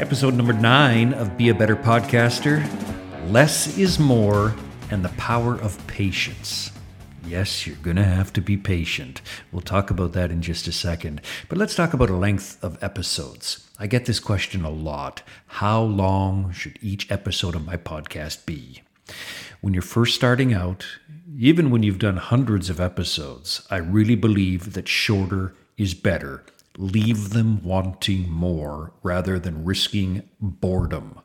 Episode number 9 of Be a Better Podcaster, Less is More and the Power of Patience. Yes, you're going to have to be patient. We'll talk about that in just a second. But let's talk about a length of episodes. I get this question a lot. How long should each episode of my podcast be? When you're first starting out, even when you've done hundreds of episodes, I really believe that shorter is better. Leave them wanting more rather than risking boredom.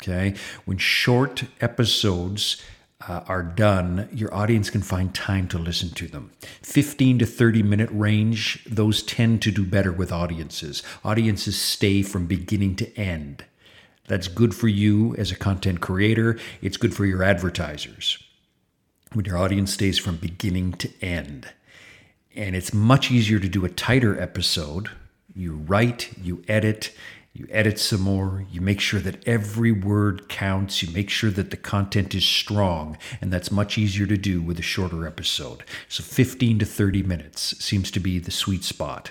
Okay? When short episodes are done, your audience can find time to listen to them. 15 to 30-minute range, those tend to do better with audiences. Audiences stay from beginning to end. That's good for you as a content creator. It's good for your advertisers when your audience stays from beginning to end. And it's much easier to do a tighter episode. You write, you edit some more, you make sure that every word counts, you make sure that the content is strong, and that's much easier to do with a shorter episode. So 15 to 30 minutes seems to be the sweet spot.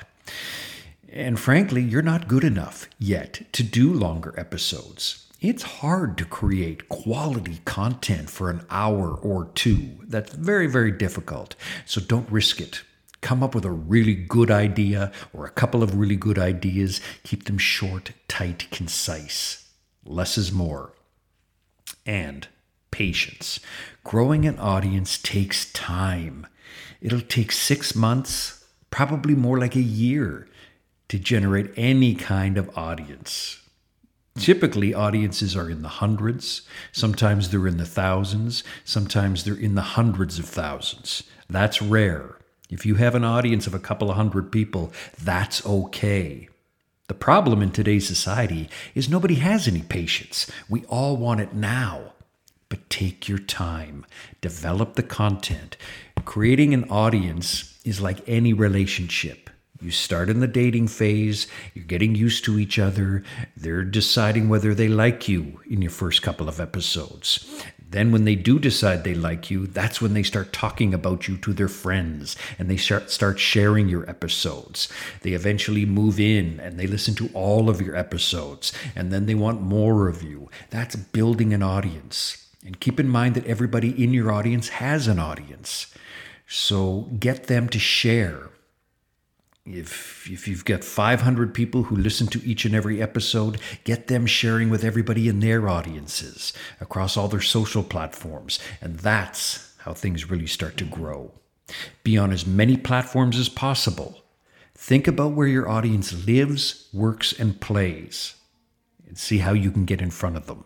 And frankly, you're not good enough yet to do longer episodes. It's hard to create quality content for an hour or two. That's very, very difficult. So don't risk it. Come up with a really good idea or a couple of really good ideas. Keep them short, tight, concise. Less is more. And patience. Growing an audience takes time. It'll take 6 months, probably more like a year, to generate any kind of audience. Typically, audiences are in the hundreds. Sometimes they're in the thousands. Sometimes they're in the hundreds of thousands. That's rare. If you have an audience of a couple of hundred people, that's okay. The problem in today's society is nobody has any patience. We all want it now. But take your time. Develop the content. Creating an audience is like any relationship. You start in the dating phase, you're getting used to each other, they're deciding whether they like you in your first couple of episodes. Then when they do decide they like you, that's when they start talking about you to their friends and they start sharing your episodes. They eventually move in and they listen to all of your episodes and then they want more of you. That's building an audience. And keep in mind that everybody in your audience has an audience. So get them to share. If you've got 500 people who listen to each and every episode, get them sharing with everybody in their audiences across all their social platforms. And that's how things really start to grow. Be on as many platforms as possible. Think about where your audience lives, works, and plays. And see how you can get in front of them.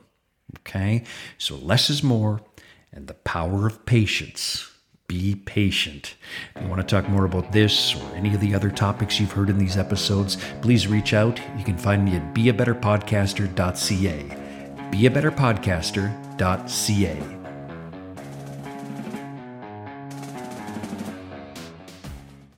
Okay? So less is more and the power of patience. Be patient. If you want to talk more about this or any of the other topics you've heard in these episodes, please reach out. You can find me at beabetterpodcaster.ca. Beabetterpodcaster.ca.